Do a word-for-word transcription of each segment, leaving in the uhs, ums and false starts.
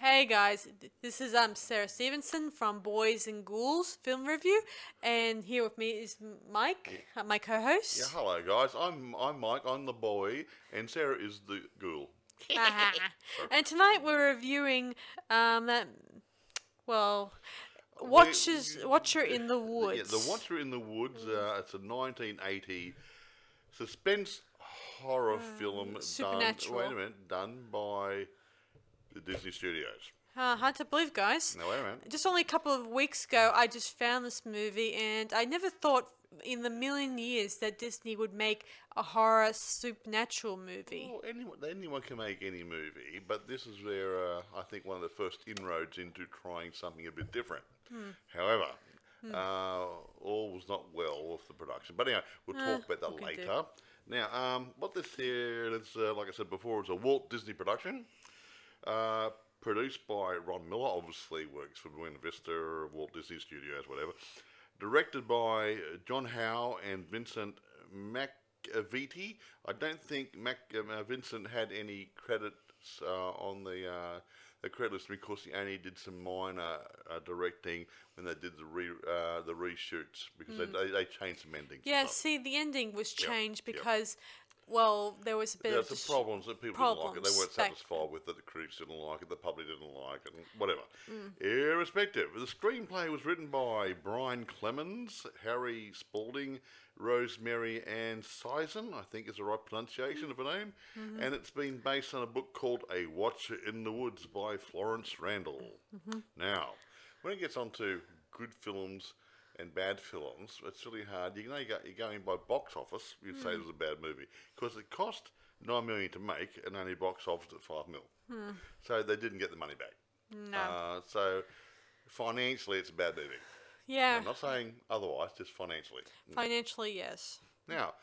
Hey guys, this is um Sarah Stevenson from Boys and Ghouls Film Review, and here with me is Mike, yeah. uh, my co-host. Yeah, hello guys. I'm I'm Mike. I'm the boy, and Sarah is the ghoul. And tonight we're reviewing um that well, Watchers We're, Watcher in the Woods. Yeah, the Watcher in the Woods. Uh, it's a nineteen eighty suspense horror uh, film. Supernatural. Done, wait a minute, done by the Disney Studios. Uh, hard to believe, guys. No, wait a minute. Just only a couple of weeks ago, I just found this movie, and I never thought in the million years that Disney would make a horror supernatural movie. Well, anyone, anyone can make any movie, but this is their, uh, I think, one of the first inroads into trying something a bit different. Hmm. However, hmm. Uh, all was not well with the production. But anyway, we'll uh, talk about that later. Now, um, what this here is, uh, like I said before, is a Walt Disney production. Uh, produced by Ron Miller, obviously works for Buena Vista, or Walt Disney Studios, whatever. Directed by John Howe and Vincent McEveety. I don't think Mac, uh, Vincent had any credits uh, on the, uh, the credit list because he only did some minor uh, directing when they did the re uh, the reshoots because mm. they, they they changed some endings. Yeah, see, the ending was changed yep, because. Yep. Well, there was a bit yeah, of some problems that people problems didn't like it. They weren't satisfied with it. The critics didn't like it. The public didn't like it. And whatever. Mm. Irrespective. The screenplay was written by Brian Clemens, Harry Spaulding, Rosemary Ann Sison, I think is the right pronunciation mm. of her name. Mm-hmm. And it's been based on a book called A Watcher in the Woods by Florence Randall. Mm-hmm. Now, when it gets onto good films and bad films, it's really hard. You know, you're going by box office, you'd mm. say it was a bad movie. Because it cost nine million dollars to make and only box office at five million dollars. Mm. So they didn't get the money back. No. Uh, so financially, it's a bad movie. Yeah. And I'm not saying otherwise, just financially. Financially, no. Yes. Now,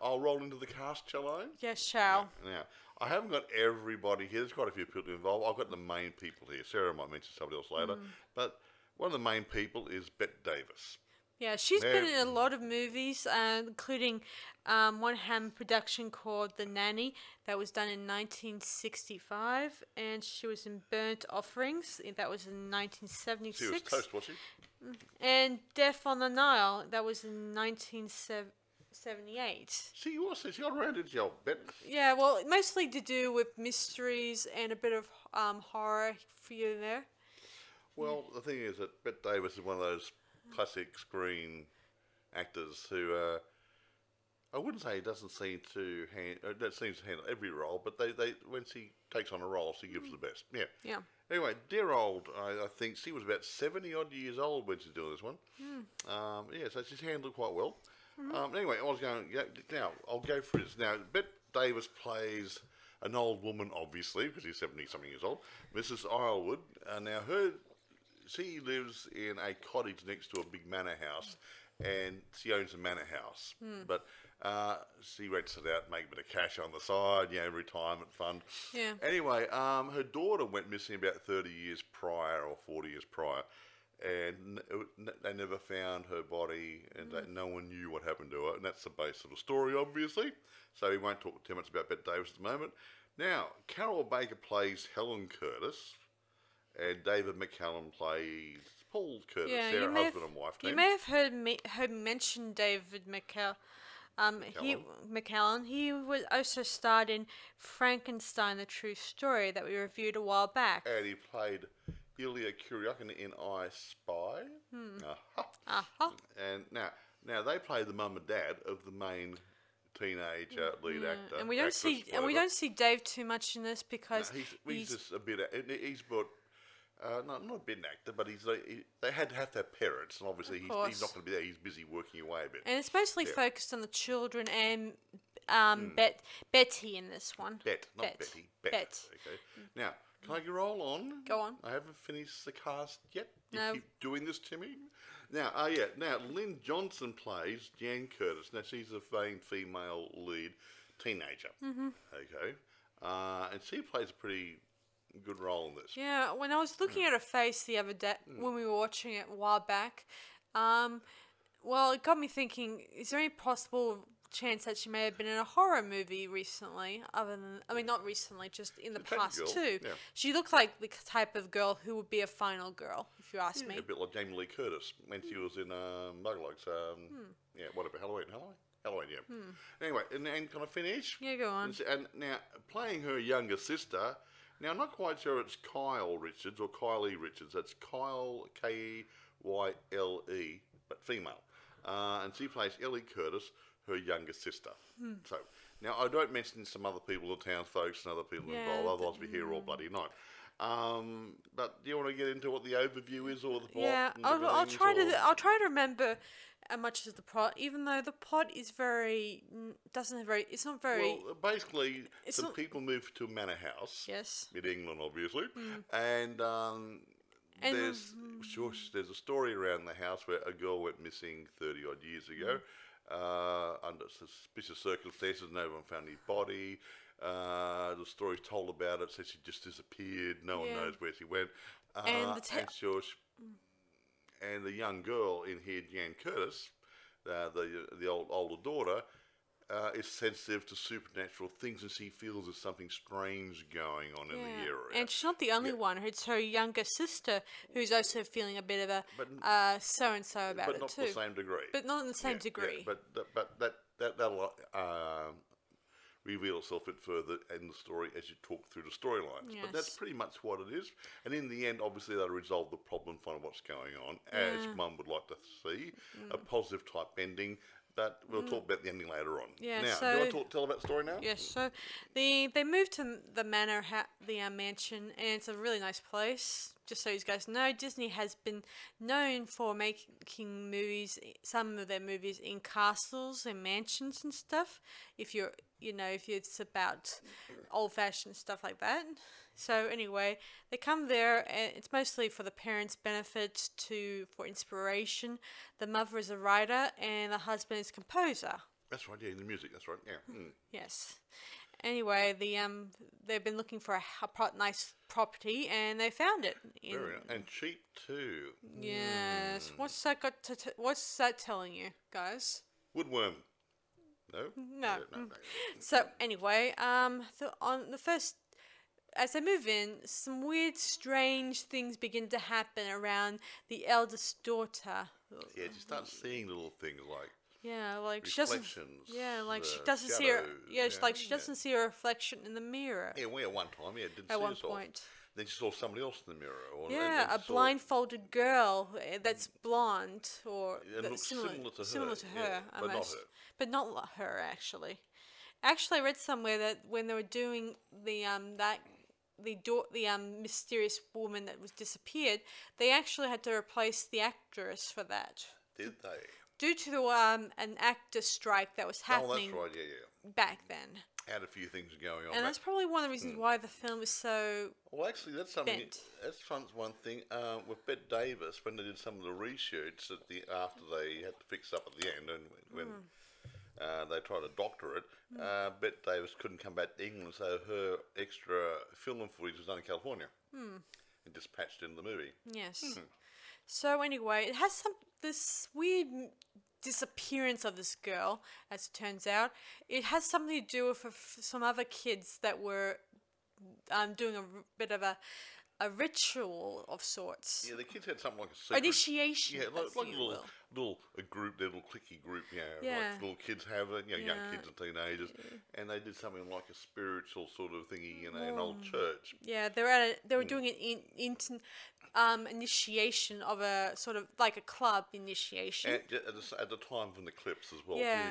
I'll roll into the cast, shall I? Yes, shall. Now, now, I haven't got everybody here. There's quite a few people involved. I've got the main people here. Sarah might mention somebody else later. Mm. But one of the main people is Bette Davis. Yeah, she's now, been in a lot of movies, uh, including um, one Hammer production called The Nanny that was done in nineteen sixty-five, and she was in Burnt Offerings, that was in nineteen seventy-six. She was toast, was she? And Death on the Nile, that was in nineteen seventy-eight. See, you also, she got around it, you old Bette. Yeah, well, mostly to do with mysteries and a bit of um, horror for you there. Well, the thing is that Bette Davis is one of those classic screen actors who uh, I wouldn't say doesn't seem to hand, uh, that seems to handle every role, but they, they when she takes on a role, she gives mm. the best. Yeah. Yeah. Anyway, dear old, I, I think she was about seventy odd years old when she was doing this one. Mm. Um, yeah, so she's handled quite well. Mm. Um, anyway, I was going now. I'll go through this now. Bette Davis plays an old woman, obviously, because she's seventy something years old. Missus Islewood. Uh, now her. She lives in a cottage next to a big manor house, and she owns a manor house. Mm. But uh, she rents it out, make a bit of cash on the side, you know, retirement fund. Yeah. Anyway, um, her daughter went missing about thirty years prior or forty years prior, and they never found her body, and mm. they, no one knew what happened to her. And that's the basis of the story, obviously. So we won't talk too much about Bette Davis at the moment. Now, Carol Baker plays Helen Curtis. And David McCallum plays Paul Curtis, yeah, their husband have, and wife. You name. may have heard me heard mention David McCall, um, McCallum. He McCallum. He was also starred in Frankenstein: The True Story that we reviewed a while back. And he played Ilya Kuryakin in I Spy. Hmm. Uh-huh. Uh-huh. And now, now they play the mum and dad of the main teenage uh, lead yeah. actor. And we don't actress, see whatever. and we don't see Dave too much in this because no, he's, he's, he's just a bit. Of, he's brought. Uh, no, not a bit an actor, but he's like, he, they had to have their parents, and obviously he's, he's not going to be there. He's busy working away a bit. And it's mostly yeah. focused on the children and um, mm. Bet, Betty in this one. Bet, not Bet. Betty. Bet. Bet. Okay. Now, can I get roll on? Go on. I haven't finished the cast yet. You no. keep doing this to me. Now, oh uh, yeah. Now, Lynn Johnson plays Jan Curtis. Now, she's a main female lead teenager. Mm-hmm. Okay. Uh, and she plays a pretty good role in this. Yeah, when I was looking mm. at her face the other day mm. when we were watching it a while back, um, well, it got me thinking: is there any possible chance that she may have been in a horror movie recently. Other than, I mean, not recently, just in the past too. Yeah. She looked like the type of girl who would be a final girl, if you ask yeah, me. A bit like Jamie Lee Curtis when mm. she was in um, Mugglex. Um, mm. Yeah, whatever. Halloween, Halloween, Halloween. Yeah. Mm. Anyway, and, and can I finish? Yeah, go on. And, and now playing her younger sister. Now I'm not quite sure it's Kyle Richards or Kylie Richards. That's Kyle K Y L E, but female. Uh, and she plays Ellie Curtis, her younger sister. Hmm. So now I don't mention some other people, the townsfolks and other people yeah, involved. Otherwise, we're here all bloody night. Um, but do you want to get into what the overview is or the plot? Yeah, I'll, I'll try to. I'll try to remember as much as the plot, even though the plot is very doesn't have very. It's not very. Well, basically, some people move to a manor house. Yes, in England, obviously, mm. and. Um, And there's, shush, there's a story around the house where a girl went missing thirty odd years ago uh, under suspicious circumstances. No one found his body. Uh, the story's told about it, says she just disappeared. No one yeah. knows where she went. Uh, and, the ta- and, shush, and the young girl in here, Jan Curtis, uh, the the old older daughter, uh, is sensitive to supernatural things, and she feels there's something strange going on yeah. in the area. And she's not the only yeah. one. It's her younger sister who's also feeling a bit of a but, uh, so-and-so about it too. But not to the same degree. But not in the same yeah, degree. Yeah, but th- but that, that, that'll uh, reveal itself a bit further in the story as you talk through the storylines. Yes. But that's pretty much what it is. And in the end, obviously, they'll resolve the problem, find what's going on, as yeah. Mum would like to see, mm. a positive-type ending. That we'll mm. talk about the ending later on. Yeah, now, so, do you want to talk, tell about the story now? Yes, so the, they moved to the manor, ha- the uh, mansion, and it's a really nice place. Just so you guys know, Disney has been known for making movies, some of their movies in castles and mansions and stuff. If you're, you know, if it's about old-fashioned stuff like that. So anyway, they come there, and it's mostly for the parents' benefit, to for inspiration. The mother is a writer, and the husband is a composer. That's right, yeah, the music. That's right, yeah. Mm. Yes. Anyway, the um, they've been looking for a, a pro- nice property, and they found it. In, Very nice. And cheap too. Yes. Mm. What's that got to? T- what's that telling you, guys? Woodworm. No. No. no, no, no. So anyway, um, the, on the first. As they move in, some weird, strange things begin to happen around the eldest daughter. Yeah, she starts seeing little things like yeah, like she doesn't yeah, like she doesn't shadows, see her yeah, yeah, like she doesn't yeah. see her reflection in the mirror. Yeah, we at one time yeah did at see one herself. point. Then she saw somebody else in the mirror. Or yeah, a blindfolded girl that's blonde or yeah, that's similar, similar to her, similar to her yeah, but not her, but not her actually. Actually, I read somewhere that when they were doing the um that. The do- the um, mysterious woman that was disappeared, they actually had to replace the actress for that. Did they? Due to um, an actor strike that was happening. Oh, that's right, yeah, yeah. Back then. Had a few things going on. And that's probably one of the reasons mm. why the film is so. Well, actually, that's something. Bent. That's one thing uh, with Bette Davis when they did some of the reshoots at the after they had to fix up at the end and when. Mm. Uh, they tried to doctor it. Mm. Uh, Bette Davis couldn't come back to England, so her extra film footage was done in California mm. and dispatched into the movie. Yes. Mm-hmm. So anyway, it has some this weird disappearance of this girl, as it turns out. It has something to do with uh, some other kids that were um, doing a r- bit of a. A ritual of sorts. Yeah, the kids had something like a secret. Initiation. Yeah, like, like a little, little, little a group, their little cliquey group, you know, yeah. like little kids have it, you know, yeah. young kids and teenagers, yeah. and they did something like a spiritual sort of thingy in you know, mm. an old church. Yeah, they were at a, they were mm. doing an in, in, um, initiation of a sort of like a club initiation. At, at, the, at the time from the clips as well. Yeah,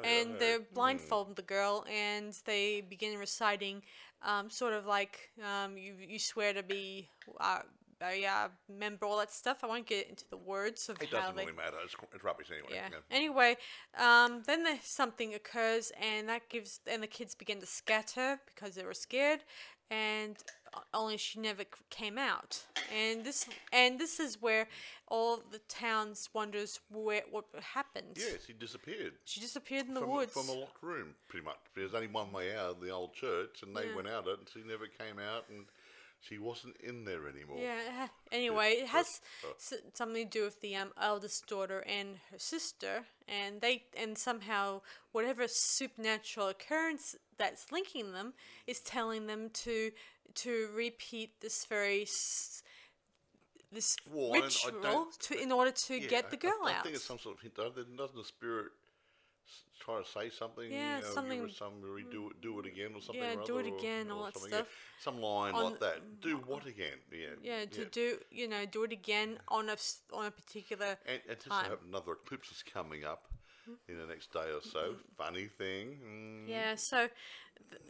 yeah. and they blindfolded mm. the girl and they began reciting. Um, sort of like um, you you swear to be uh, a uh, member, all that stuff. I won't get into the words of it doesn't they, really matter. It's, it's rubbish anyway. Yeah. yeah. Anyway, um, then there, something occurs, and that gives and the kids begin to scatter because they were scared, and only she never came out. And this and this is where all the town's wonders where what happened. Yeah, she disappeared. She disappeared in the from, woods. From a locked room, pretty much. There's only one way out of the old church, and they yeah. went out it, and she never came out. And she wasn't in there anymore. Yeah, anyway, it has something to do with the um, eldest daughter and her sister, and they and somehow whatever supernatural occurrence that's linking them is telling them to to repeat this very s this well, ritual to, in order to yeah, get the girl I, I out. I think it's some sort of hint. Doesn't the spirit try to say something? Yeah, you know, something. Some do it, do it again or something. Yeah, or do other, it again, or, all or that something. stuff. Yeah, some line on, like that. Do what again? Yeah. Yeah, to yeah. do you know do it again on a on a particular. And, and just time. Have another eclipse is coming up in the next day or so. Funny thing. Mm. Yeah, so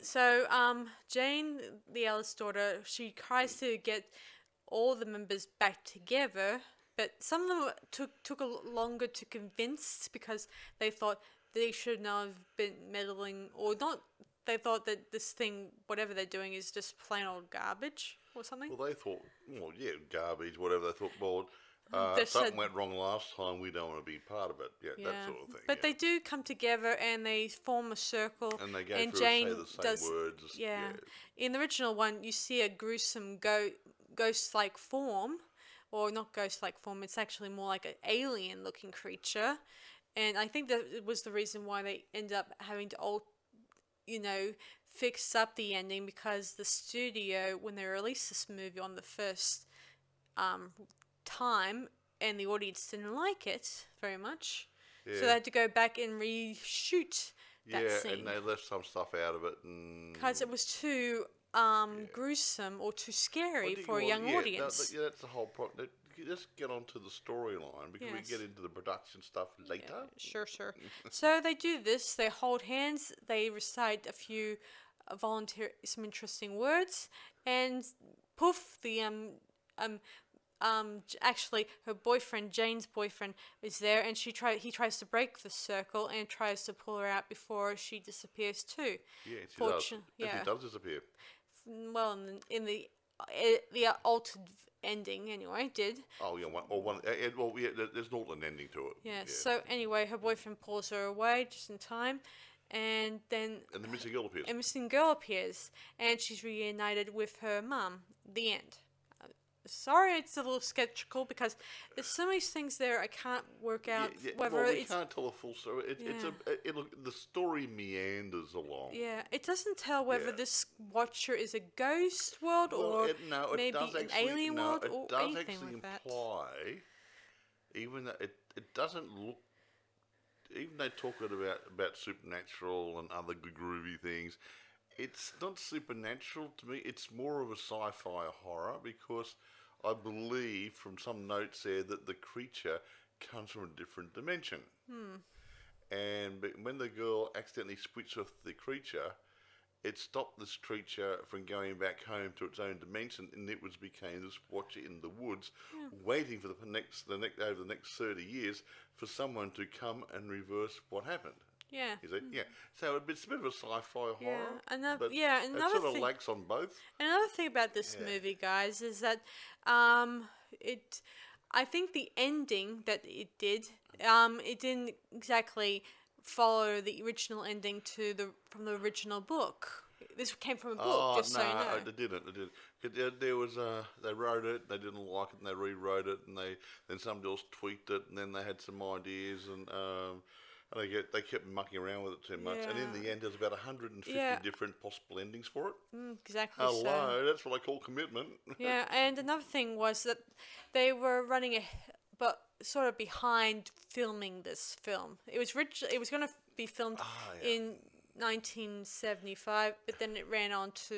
so um, Jane, the eldest daughter, she tries to get all the members back together, but some of them took took a longer to convince because they thought they should not have been meddling or not. They thought that this thing, whatever they're doing, is just plain old garbage or something. Well, they thought, well, yeah, garbage, whatever. They thought, well, Uh, something went wrong last time, we don't want to be part of it. Yeah, yeah. That sort of thing. But yeah. they do come together and they form a circle. And they go and through Jane and say the same does, words. Yeah. yeah. In the original one, you see a gruesome go, ghost-like form. Or not ghost-like form, it's actually more like an alien-looking creature. And I think that was the reason why they ended up having to all, you know, fix up the ending. Because the studio, when they released this movie on the first... Um, time and the audience didn't like it very much, yeah. so they had to go back and reshoot that yeah, scene. Yeah, and they left some stuff out of it, because it was too um, yeah. gruesome or too scary well, for a well, young yeah, audience. That, that, yeah, that's the whole problem. Let's get on to the storyline because yes. we get into the production stuff later. Yeah, sure, sure. So they do this. They hold hands. They recite a few uh, volunteer some interesting words, and poof, the um um. Um, actually, her boyfriend, Jane's boyfriend, is there, and she try he tries to break the circle and tries to pull her out before she disappears too. Yeah, she Fortune does. Yeah. And she does disappear. Well, in the in the, uh, the altered ending, anyway, did. Oh yeah, one, or one. Uh, well, yeah, there's not an ending to it. Yeah, yeah. So anyway, her boyfriend pulls her away just in time, and then. And the missing girl appears. A missing girl appears, and she's reunited with her mum. The end. Sorry, it's a little skeptical because there's so many things there I can't work out yeah, yeah. whether well, we it's... can't tell a full story. It, yeah. It's a, it'll, the story meanders along. Yeah, it doesn't tell whether yeah. this Watcher is a ghost world well, or it, no, it maybe does an actually, alien no, world or anything like that. It does actually imply, even though it, it doesn't look... Even they talk about, about supernatural and other groovy things... It's not supernatural to me. It's more of a sci-fi horror because I believe from some notes there that the creature comes from a different dimension. Hmm. And but when the girl accidentally switched off the creature, it stopped this creature from going back home to its own dimension, and it was became this Watcher in the Woods, yeah. waiting for the next, the next over the next thirty years for someone to come and reverse what happened. Yeah. Is it? Yeah. So it's a bit of a sci-fi horror. Yeah. Another, yeah. Another it sort of thing, lacks on both. Another thing about this yeah. movie, guys, is that um, it. I think the ending that it did, um, it didn't exactly follow the original ending to the from the original book. This came from a book, oh, just no, so you know. Oh, they didn't. They didn't. There, there was a, they wrote it, they didn't like it, and they rewrote it, and they then somebody else tweaked it, and then they had some ideas and. Um, And they, get, they kept mucking around with it too much. Yeah. And in the end, there's about one hundred fifty yeah. different possible endings for it. Mm, exactly. Hello, so. That's what I call commitment. Yeah, and another thing was that they were running a, but sort of behind filming this film. It was rich, It was going to be filmed ah, yeah. in nineteen seventy-five, but then it ran on to,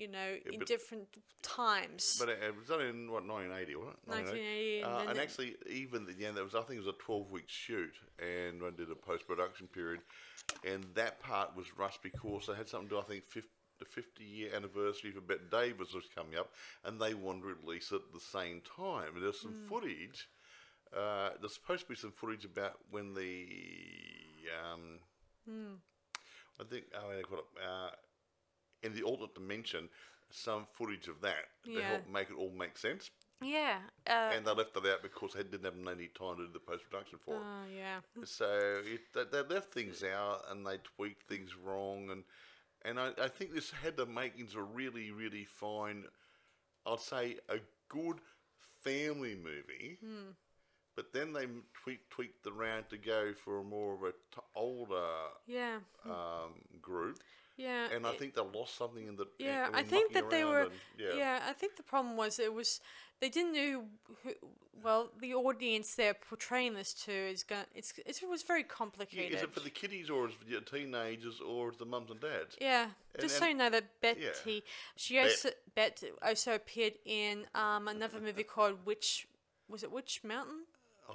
you know, yeah, in different times. But it, it was only in, what, nineteen eighty, wasn't it? nineteen eighty. Uh, and and actually, even, yeah, there was, I think it was a twelve-week shoot, and I did a post-production period, and that part was rushed because they had something to do, I think, fifty the fifty-year anniversary for Bette Davis was coming up, and they wanted to release it at the same time. And there's some mm. footage, uh, there's supposed to be some footage about when the... Um, mm. I think oh, I call it, uh, in the alternate dimension, some footage of that yeah. to help make it all make sense. Yeah. Uh, and they left it out because they didn't have any time to do the post-production for uh, it. Yeah. So it, they, they left things out and they tweaked things wrong. And, and I, I think this had the makings of a really, really fine I'd say a good family movie, hmm. but then they tweak tweaked the round to go for a more of a t- older yeah. um, group. Yeah, and I it, think they lost something in the yeah. In, in I think that they were and, yeah. yeah. I think the problem was it was they didn't know who, well the audience they're portraying this to is going it's it was very complicated. Yeah, is it for the kiddies or is it for your teenagers or the mums and dads? Yeah, and, just and, so you know that Betty yeah. she also Bet. Bette also appeared in um another movie called Witch was it Witch Mountain?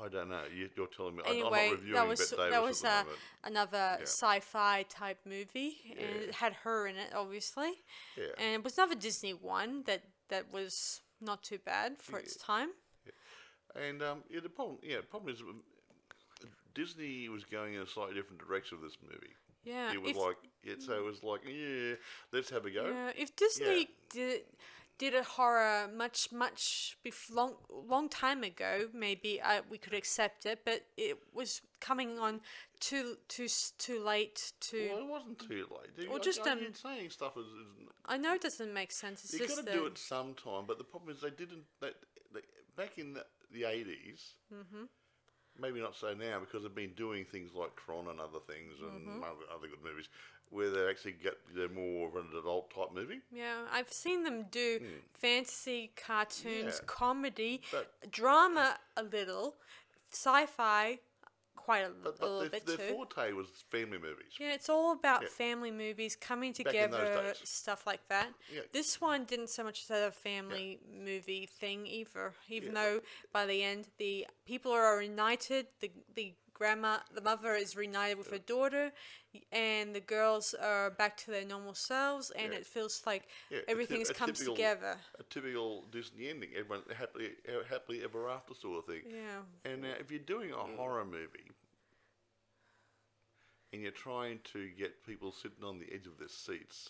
I don't know. You, you're telling me. Anyway, I'm not reviewing that was, Bette Davis that was uh, another yeah. sci-fi type movie, yeah. and it had her in it, obviously. Yeah. And it was another Disney one that, that was not too bad for yeah. its time. Yeah. And um, yeah, the problem, yeah, the problem is Disney was going in a slightly different direction with this movie. Yeah. It was if, like it. So it was like, yeah, let's have a go. Yeah. If Disney yeah. did. did a horror much, much bef- long, long time ago, maybe uh, we could accept it, but it was coming on too too, too late. Too well, it wasn't too late. Or I, just I, um, saying stuff is, is... I know it doesn't make sense. It's you got to do it sometime, but the problem is they didn't... They, they, back in the, the eighties, mm-hmm. maybe not so now, because they've been doing things like Tron and other things and mm-hmm. other, other good movies... where they actually get they're more of an adult type movie. Yeah, I've seen them do mm. fantasy cartoons, yeah. comedy, but drama a little, sci-fi quite a, but, but a little their, bit their too. Their forte was family movies. Yeah, it's all about yeah. family movies coming together, stuff like that. Yeah. This one didn't so much as a family yeah. movie thing either, even yeah. though by the end the people are reunited, the the grandma, the mother is reunited with yeah. her daughter, and the girls are back to their normal selves, and yeah. it feels like yeah, everything's a, a comes typical, together. A typical Disney ending, everyone happily, happily ever after sort of thing. Yeah. And uh, if you're doing a yeah. horror movie, and you're trying to get people sitting on the edge of their seats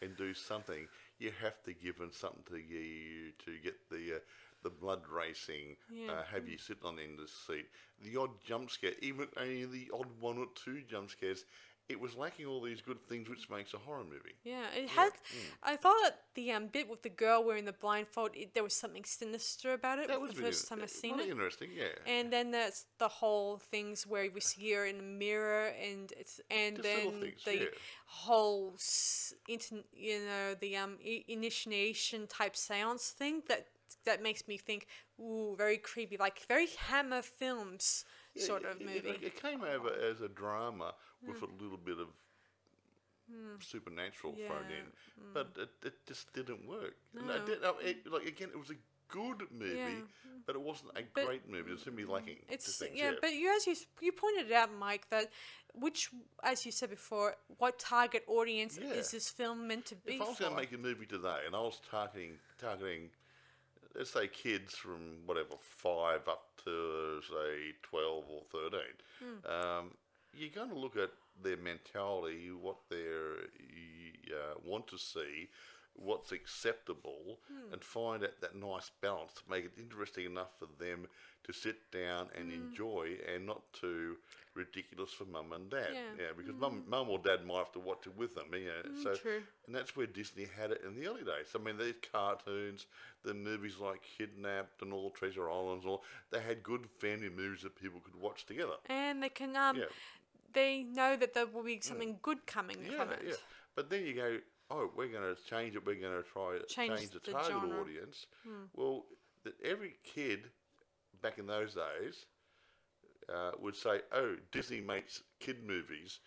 and do something, you have to give them something to you to get the... Uh, the blood racing, yeah. uh, have you sitting on the end of the seat, the odd jump scare, even only the odd one or two jump scares, it was lacking all these good things which makes a horror movie. Yeah, it yeah. had, mm. I thought the um, bit with the girl wearing the blindfold, it, there was something sinister about it. That was the first time I've seen it. Interesting, yeah. And then there's the whole things where we see her in a mirror, and it's and just then things, the yeah. whole, inter- you know, the um initiation type seance thing that, that makes me think, ooh, very creepy, like very Hammer Films yeah, sort of it, movie. It, it came over as a drama mm. with a little bit of mm. supernatural yeah. thrown in, mm. but it, it just didn't work. No. No, it did, it, like again, it was a good movie, yeah. but it wasn't a but great movie. It seemed to be lacking. It's things, yeah, yeah, but you as you you pointed out, Mike, that. Which, as you said before, what target audience yeah. is this film meant to be for? If I was going to make a movie today, and I was targeting targeting. Let's say kids from whatever five up to say twelve or thirteen. Mm. Um, you're going to look at their mentality, what they uh, want to see, what's acceptable, mm. and find out that nice balance to make it interesting enough for them to sit down and mm. enjoy, and not too ridiculous for mum and dad. Yeah, yeah because mm. mum, mum or dad might have to watch it with them. You know, mm, so true. And that's where Disney had it in the early days. I mean, these cartoons, the movies like Kidnapped and all Treasure Islands, all they had good family movies that people could watch together. And they can, um, yeah. they know that there will be something mm. good coming yeah, from it. Yeah, but then you go, oh, we're going to change it. We're going to try change, change the, the target genre. Audience. Mm. Well, that every kid. Back in those days, uh, would say, oh, Disney makes kid movies.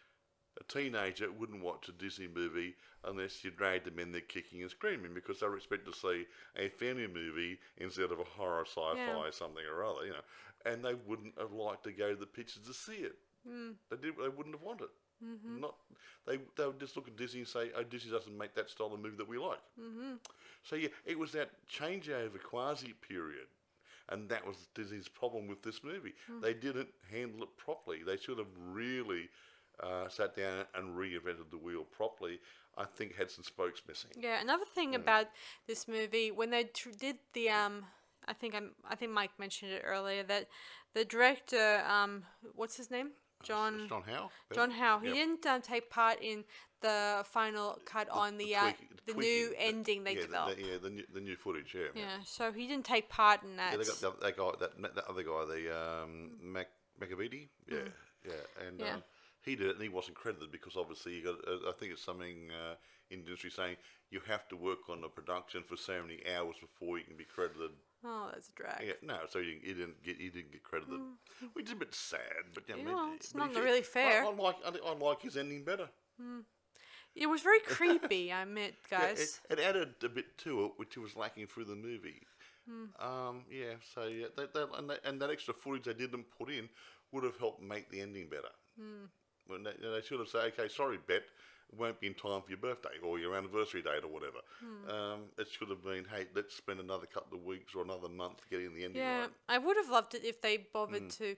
A teenager wouldn't watch a Disney movie unless you dragged them in there kicking and screaming, because they were expected to see a family movie instead of a horror sci-fi yeah. or something or other, you know. And they wouldn't have liked to go to the pictures to see it. Mm. They did. They wouldn't have wanted. Mm-hmm. Not they. They would just look at Disney and say, oh, Disney doesn't make that style of movie that we like. Mm-hmm. So yeah, it was that changeover quasi period. And that was Disney's problem with this movie. Mm. They didn't handle it properly. They should have really uh, sat down and reinvented the wheel properly. I think had some spokes missing. Yeah. Another thing mm. about this movie, when they tr- did the, um, I think I'm, I think Mike mentioned it earlier that the director, um, what's his name? John, John Howe. John Howe. He yep. didn't um, take part in the final cut the, on the the, uh, tweak, the, the new the, ending they yeah, developed. The, the, yeah, the new, the new footage. Yeah. Yeah. yeah. So he didn't take part in that. Yeah, they got the, that guy, that, that other guy, the um, Mac McEveety. Yeah, mm. yeah, and yeah. Um, he did it, and he wasn't credited because obviously you got. Uh, I think it's something uh, in the industry saying you have to work on the production for so many hours before you can be credited. Oh, that's a drag. Yeah, no, so he didn't, he didn't get he didn't get credited, mm. which is a bit sad. But yeah, yeah I mean, it's but not really should, fair. I, I like I, I like his ending better. Mm. It was very creepy. I admit, guys. Yeah, it, it added a bit to it, which was lacking through the movie. Mm. Um, yeah, so yeah, that, that, and, that, and that extra footage they didn't put in would have helped make the ending better. Mm. When they, they should have said, "Okay, sorry, Bette, it won't be in time for your birthday or your anniversary date or whatever." Mm. Um, it should have been, "Hey, let's spend another couple of weeks or another month getting the ending yeah, right." I would have loved it if they bothered mm. to.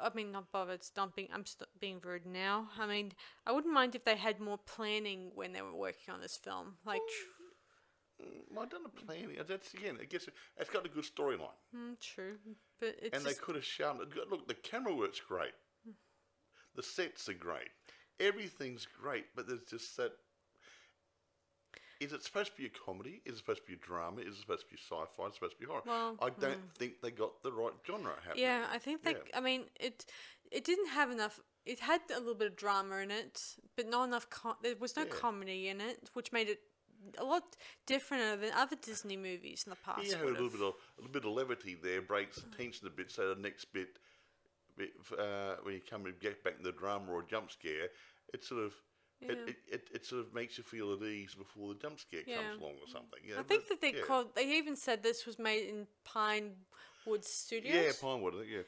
I mean, not bothered. Not being, I'm st- being rude now. I mean, I wouldn't mind if they had more planning when they were working on this film, like. Mm. I don't know planning. That's again. I guess it's got a good storyline. Mm, true, but it's and they could have shown. Look, the camera work's great. Mm. The sets are great. Everything's great, but there's just that. Is it supposed to be a comedy? Is it supposed to be a drama? Is it supposed to be sci-fi? Is it supposed to be horror? Well, I don't mm. think they got the right genre happening. Yeah, I think they. Yeah. I mean, it. It didn't have enough. It had a little bit of drama in it, but not enough. Com- there was no yeah. comedy in it, which made it. A lot different than other Disney movies in the past. Yeah, a little bit of a little bit of levity there breaks the tension a bit. So the next bit, bit uh, when you come and get back in the drama or jump scare, it sort of yeah. it, it, it, it sort of makes you feel at ease before the jump scare yeah. comes along or something. You know, I think that they yeah. called. They even said this was made in Pinewood Studios. Yeah, Pinewood. Yeah.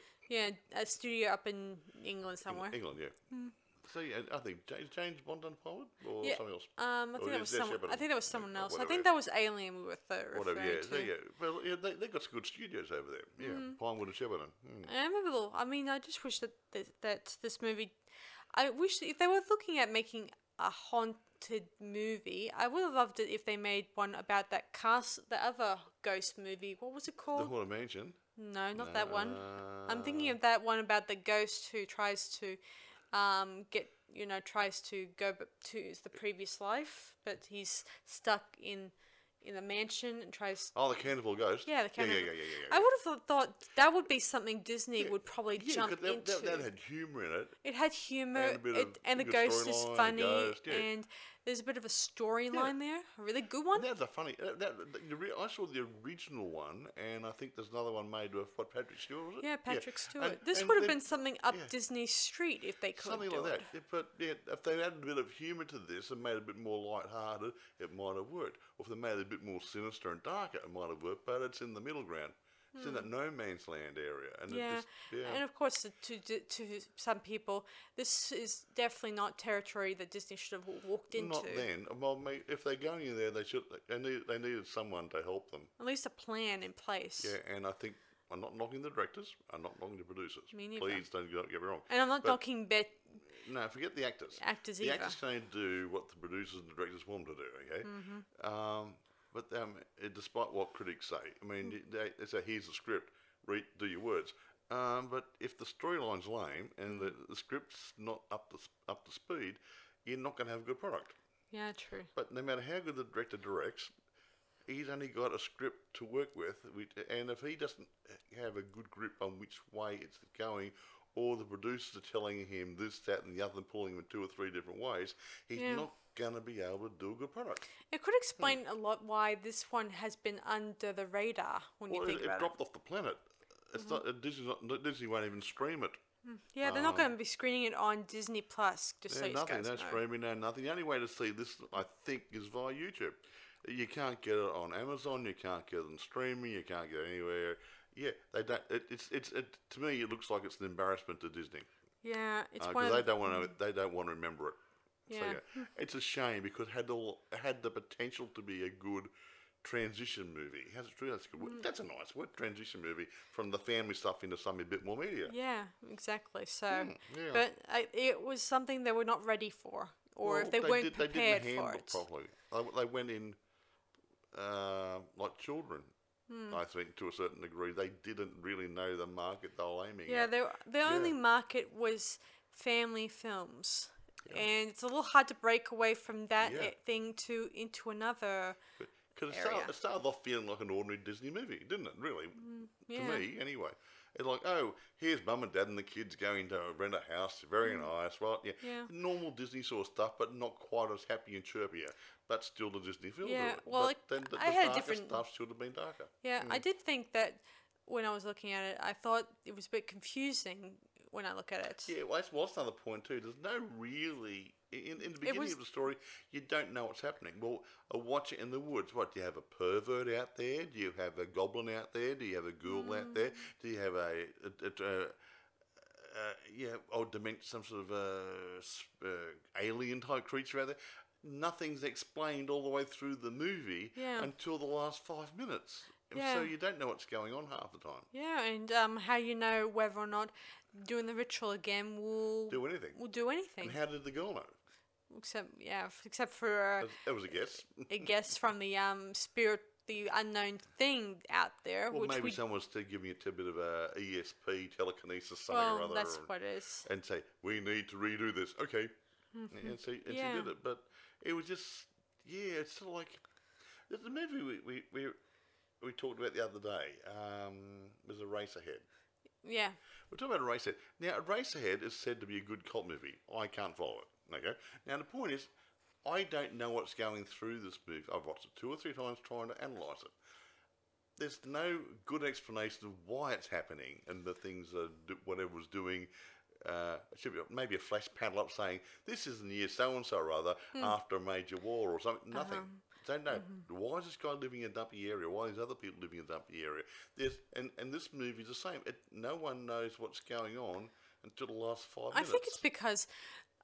Yeah, a studio up in England somewhere. In England, yeah. Mm. So yeah, I think James Bond done Pilot or yeah. something else. Um, I think that was someone. I think that was someone else. I think that was Alien. We were third. Whatever. Yeah, to. yeah. Well, yeah, they they got some good studios over there. Yeah, mm. Pinewood and Shepperton. Mm. I remember. I mean, I just wish that th- that this movie. I wish that if they were looking at making a haunted movie, I would have loved it if they made one about that cast, the other ghost movie. What was it called? The Haunted Mansion. No, not no. that one. I'm thinking of that one about the ghost who tries to. Um, get you know tries to go b- to the previous life, but he's stuck in in a mansion and tries. Oh, the Carnival Ghost. Yeah, the Carnival. Yeah, yeah, yeah, yeah, yeah, yeah. I would have thought that would be something Disney yeah. would probably yeah, jump that, into. That, that had humour in it. It had humour, and, a bit it, of, and the ghost is funny, ghost, yeah. and there's a bit of a storyline yeah. there, a really good one. That's a funny. That, that, the, I saw the original one, and I think there's another one made with what Patrick Stewart was it? Yeah, Patrick yeah. Stewart. And, this and would have been something up yeah. Disney Street if they could. Something do like it. that. But yeah, if they added a bit of humour to this and made it a bit more lighthearted, it might have worked. Or if they made it a bit more sinister and darker, it might have worked. But it's in the middle ground. It's mm. in that no man's land area, and yeah. It just, yeah, and of course, to to some people, this is definitely not territory that Disney should have walked into. Not then. Well, mate, if they're going in there, they should. They needed, they needed someone to help them. At least a plan in place. Yeah, and I think I'm not knocking the directors. I'm not knocking the producers. Me neither. Please don't get me wrong. And I'm not but, knocking Bette. No, forget the actors. Actors the either. The actors can't do what the producers and the directors want them to do. Okay. Mm-hmm. Um. But um, despite what critics say, I mean, they, they say, here's the script, read, do your words. Um, but if the storyline's lame and the, the script's not up to, up to speed, you're not going to have a good product. Yeah, true. But no matter how good the director directs, he's only got a script to work with. Which, and if he doesn't have a good grip on which way it's going, or the producers are telling him this, that, and the other, pulling him in two or three different ways, he's yeah. not going to be able to do a good product. It could explain hmm. a lot why this one has been under the radar when well, you think it, about it. It dropped off the planet. It's mm-hmm. not, Disney's not, Disney won't even stream it. Yeah, they're um, not going to be screening it on Disney Plus. Just yeah, so you nothing, guys no know. streaming, no nothing. The only way to see this, I think, is via YouTube. You can't get it on Amazon. You can't get it on streaming. You can't get it anywhere. Yeah, they don't. It, it's it's it, to me, it looks like it's an embarrassment to Disney. Yeah, it's uh, one. Because they don't want to. They don't want to remember it. Yeah. So, yeah, it's a shame because it had the had the potential to be a good transition movie. How's it true? That's a, good mm. that's a nice word, transition movie from the family stuff into something a bit more media. Yeah, exactly. So, mm, yeah. but uh, it was something they were not ready for, or well, if they, they weren't did, prepared they didn't for it. Properly. They, they went in uh, like children. Mm. I think to a certain degree, they didn't really know the market they were aiming yeah, at. Yeah, their their yeah. only market was family films. Yeah. And it's a little hard to break away from that yeah. thing to into another. Because it, it started off feeling like an ordinary Disney movie, didn't it? Really, mm, yeah. to me anyway. It's like, oh, here's mum and dad and the kids going to rent a house. Very mm. nice, right? Yeah. yeah. Normal Disney sort of stuff, but not quite as happy and chirpier. But still the Disney film. Yeah, well, but like, then the, the I had darker different... stuff should have been darker. Yeah, mm. I did think that when I was looking at it, I thought it was a bit confusing when I look at it. Yeah, well, that's, well, that's another point too. There's no really... In, in the beginning was, of the story, you don't know what's happening. Well, a Watcher in the Woods, what, do you have a pervert out there? Do you have a goblin out there? Do you have a ghoul mm. out there? Do you have a, a, a, a, a yeah, or some sort of uh, uh, alien-type creature out there? Nothing's explained all the way through the movie yeah. until the last five minutes. And yeah. so you don't know what's going on half the time. Yeah, and um, how you know whether or not doing the ritual again will... Do anything. Will do anything. And how did the girl know? Except, yeah, except for... Uh, that was a guess. a guess from the um, spirit, the unknown thing out there. Well, which maybe someone's giving you a tidbit of a E S P, telekinesis, something well, or other. Well, that's or, what it is. And say, we need to redo this. Okay. Mm-hmm. And, so, and yeah. she did it. But it was just, yeah, it's sort of like... The movie we we, we, we talked about the other day um, was Eraserhead. Yeah. We're talking about Eraserhead. Now, Eraserhead is said to be a good cult movie. I can't follow it. Okay. Now the point is, I don't know what's going through this movie. I've watched it two or three times trying to analyse it. There's no good explanation of why it's happening and the things that whatever was doing. Uh, it should be maybe a flash panel up saying this is in the year so and so or other mm. after a major war or something. Nothing. Uh-huh. Don't know. Mm-hmm. Why is this guy living in a dumpy area? Why are these other people living in a dumpy area? There's and and this movie's the same. It, no one knows what's going on until the last five minutes. I think it's because.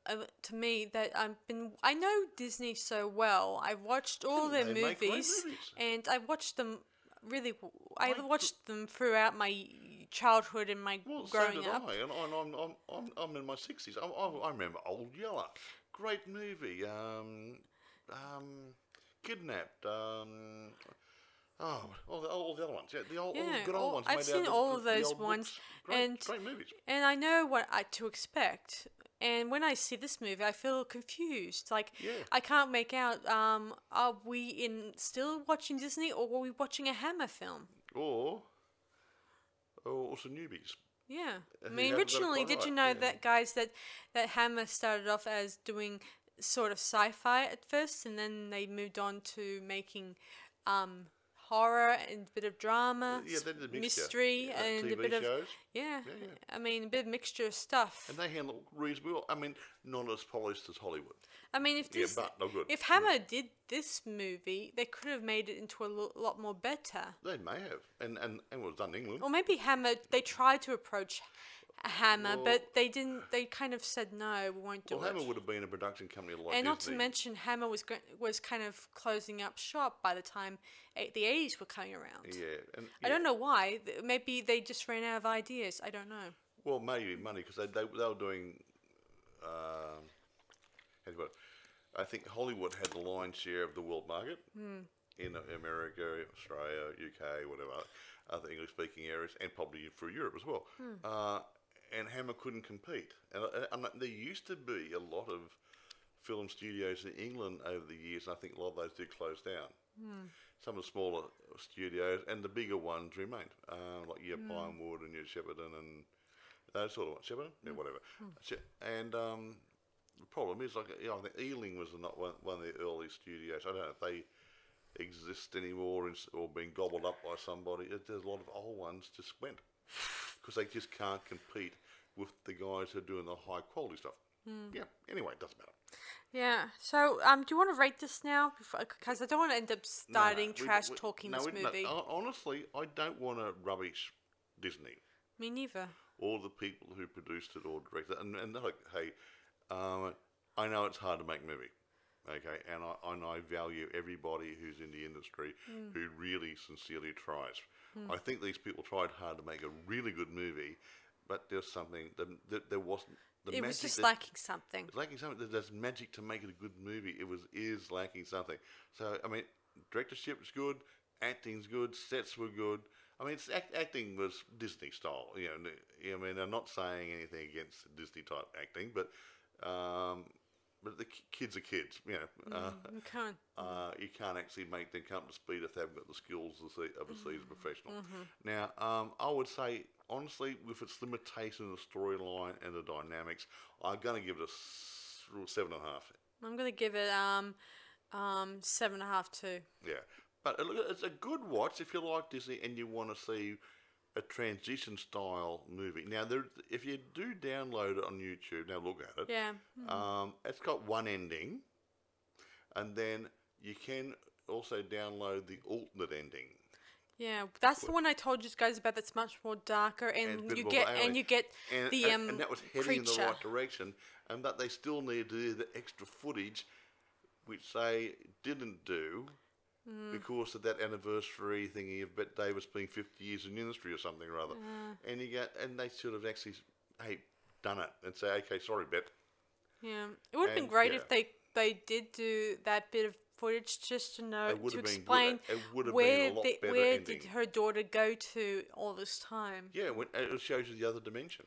Uh, to me, that I've been, I know Disney so well. I've watched all their movies, movies, and I've watched them really. W I watched them throughout my childhood and my well, growing so did up. I. And I'm, I'm, I'm, I'm in my sixties. I, I, I remember Old Yeller, great movie. Um, um, Kidnapped. Um, oh, all the, all the other ones. Yeah, the old, yeah, all good old all, ones. I've seen all the, of those ones, great, and great movies. And I know what I, to expect. And when I see this movie, I feel confused. Like, yeah. I can't make out, um, are we in still watching Disney or are we watching a Hammer film? Or, or also newbies. Yeah. I mean, originally, did you know yeah. that, guys, that, that Hammer started off as doing sort of sci-fi at first and then they moved on to making... Um, horror and a bit of drama, yeah, mystery, yeah, and T V a bit shows. Of yeah, yeah, yeah. I mean, a bit of mixture of stuff. And they handle reasonably well. I mean, not as polished as Hollywood. I mean, if this, yeah, but good. If Hammer yeah. did this movie, they could have made it into a lo lot more better. They may have, and and and it was done in England. Or maybe Hammer. They tried to approach Hammer, well, but they didn't. They kind of said no, we won't do well, it. Well, Hammer would have been a production company like Disney. And not to mention, Hammer was go was kind of closing up shop by the time eight, the eighties were coming around. Yeah, and, yeah, I don't know why. Maybe they just ran out of ideas. I don't know. Well, maybe money because they, they they were doing. Um, how do you I think Hollywood had the lion's share of the world market mm. in America, Australia, U K, whatever, other English-speaking areas, and probably through Europe as well. Mm. Uh, And Hammer couldn't compete. And, and, and there used to be a lot of film studios in England over the years, and I think a lot of those did close down. Mm. Some of the smaller studios, and the bigger ones remained, uh, like your mm. Pinewood and your Shepperton and those sort of ones. Shepperton? Mm. Yeah, whatever. Mm. And um, the problem is, like, you know, I think Ealing was not one, one of the early studios. I don't know if they exist anymore in, or been gobbled up by somebody. It, there's a lot of old ones just went. Because they just can't compete with the guys who are doing the high quality stuff. Mm. Yeah. Anyway, it doesn't matter. Yeah. So, um, do you want to rate this now? Because I don't want to end up starting no, no, trash we, we, talking no, this we, movie. No, honestly, I don't want to rubbish Disney. Me neither. Or the people who produced it or directed it. And, and like, hey, um, I know it's hard to make a movie. Okay, and I, and I value everybody who's in the industry mm. who really sincerely tries. Mm. I think these people tried hard to make a really good movie, but there's something that there, there wasn't. The it magic was just that, lacking something. Lacking something. There's magic to make it a good movie. It was is lacking something. So I mean, directorship's good, acting's good, sets were good. I mean, it's act, acting was Disney style. You know, I mean, I'm not saying anything against Disney type acting, but um, but the kids are kids. You know, uh, mm, you can't uh, you can't actually make them come to speed if they haven't got the skills of a mm. seasoned professional. Mm-hmm. Now, um, I would say honestly, with its limitation of the storyline and the dynamics, I'm going to give it a seven and a half. I'm going to give it um, um, seven and a half too. Yeah. But it's a good watch if you like Disney and you want to see a transition-style movie. Now, there, if you do download it on YouTube, now look at it. Yeah. Mm-hmm. Um, it's got one ending, and then you can also download the alternate ending. Yeah, that's the one I told you guys about. That's much more darker, and, and you get alien. and you get and, the and, um, and that was heading creature. in the right direction, and that they still needed to do the extra footage, which they didn't do. Mm. Because of that anniversary thingy of Bette Davis being fifty years in industry or something or other, uh, and you get and they sort of actually hey done it and say okay sorry Bette. Yeah, it would have been great yeah. if they they did do that bit of footage just to know to explain good, where the, where ending. did her daughter go to all this time. Yeah, when, it shows you the other dimension.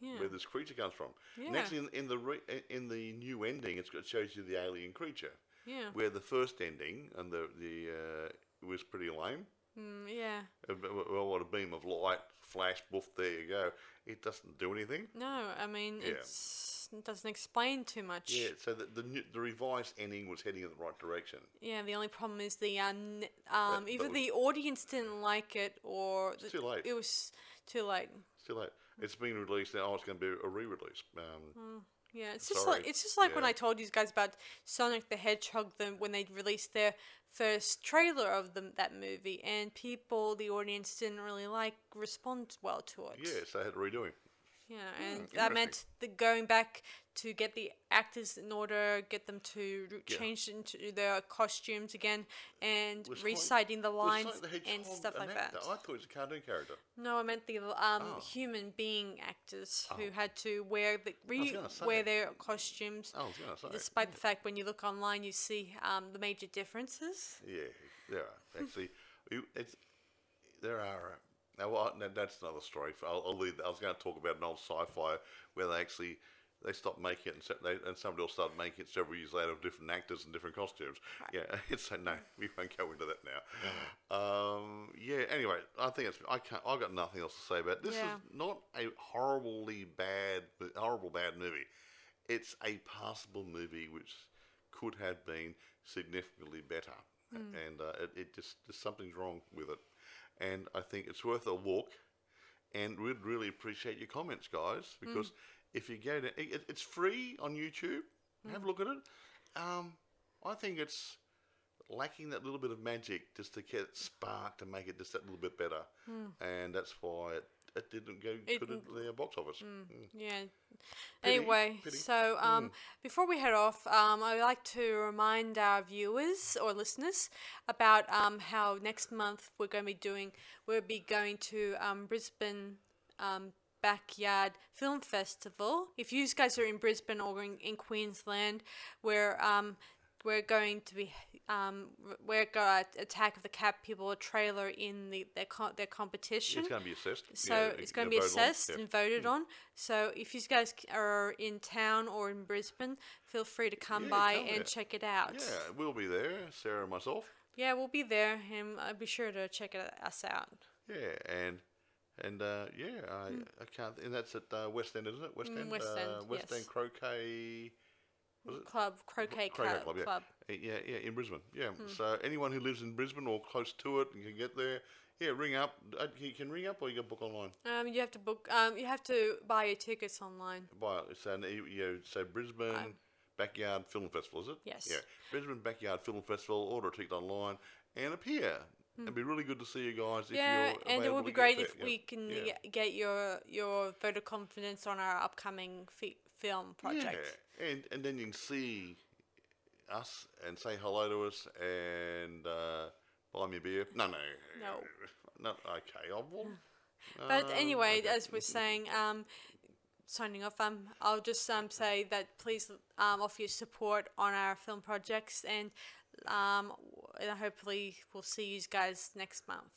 Yeah. Where this creature comes from. Yeah. And actually in, in the re, in the new ending, it's got, it shows you the alien creature. Yeah. Where the first ending and the the uh, was pretty lame. Mm, yeah. Well, what a beam of light, flash, boof, there you go. It doesn't do anything. No, I mean yeah. it's, it doesn't explain too much. Yeah. So the the, the revised ending was heading in the right direction. Yeah. The only problem is the um, um that, either that was, the audience didn't like it or it's the, too late. It was too late. It's too late. It's been released now. Oh, it's going to be a re-release. Um, mm. Yeah, it's just Sorry. like it's just like yeah. when I told you guys about Sonic the Hedgehog, them when they released their first trailer of them that movie, and people, the audience didn't really like respond well to it. Yes, they had to redo it. Yeah, and mm, that meant the going back to get the actors in order, get them to yeah. change into their costumes again, and was reciting like, the lines like the and stuff like that. I thought it was a cartoon character. No, I meant the um, oh. human being actors oh. who had to wear the re wear their costumes. I was gonna say. Despite yeah. the fact when you look online, you see um, the major differences. Yeah, there are actually. It's there are. Uh, Now, well, no, that's another story. I'll, I'll leave that. I was going to talk about an old sci-fi where they actually they stopped making it, and, se they, and somebody else started making it several years later with different actors and different costumes. Right. Yeah, it's so no, we won't go into that now. Um, yeah. Anyway, I think it's I can't. I got nothing else to say about it. This yeah. is not a horribly bad, horrible bad movie. It's a passable movie which could have been significantly better, mm. and uh, it, it just there's something's wrong with it. And I think it's worth a look, and we'd really appreciate your comments, guys, because mm. if you go to it, it's free on YouTube. Mm. Have a look at it. Um, I think it's lacking that little bit of magic just to get it sparked to make it just that little bit better, mm. and that's why it, it didn't go it, good into the box office. Mm, mm. Yeah. Pity, anyway, pity. so um, mm. before we head off, um, I'd like to remind our viewers or listeners about um, how next month we're going to be doing, we'll be going to um, Brisbane um, Backyard Film Festival. If you guys are in Brisbane or in, in Queensland, we're... Um, We're going to be, um, we're got Attack of the Cat People a trailer in the their co their competition. It's going to be assessed. So yeah, it's going to be assessed on. and yeah. voted yeah. on. So if you guys are in town or in Brisbane, feel free to come yeah, by come and there. check it out. Yeah, we'll be there, Sarah and myself. Yeah, we'll be there, and I'll be sure to check it, us out. Yeah, and and uh, yeah, I, mm. I can't. And that's at uh, West End, isn't it? West End, mm, West End, uh, West yes. End Croquet. Club, Croquet Club. Club, yeah. Club. Yeah, yeah, in Brisbane. Yeah. Mm. So anyone who lives in Brisbane or close to it and can get there, yeah, ring up. You can ring up or you can book online. Um, you have to book. Um, you have to buy your tickets online. Buy it. So you know, so Brisbane um, Backyard Film Festival, is it? Yes. Yeah. Brisbane Backyard Film Festival. Order a ticket online and appear. Mm. It'd be really good to see you guys. If yeah, you're and it would be great if yeah. we can yeah. get your your vote of confidence on our upcoming feat. film project. Yeah, and, and then you can see us and say hello to us and uh, buy me a beer. No, no. No. Not okay. I will. But um, anyway, okay. as we're saying, um, signing off, um, I'll just um, say that please um, offer your support on our film projects, and um, hopefully we'll see you guys next month.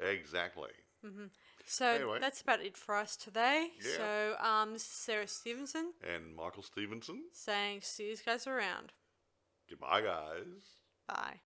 Exactly. Mm-hmm. So anyway. That's about it for us today. Yeah. So um, this is Sarah Stevenson. And Michael Stevenson. Saying see you guys around. Goodbye, guys. Bye.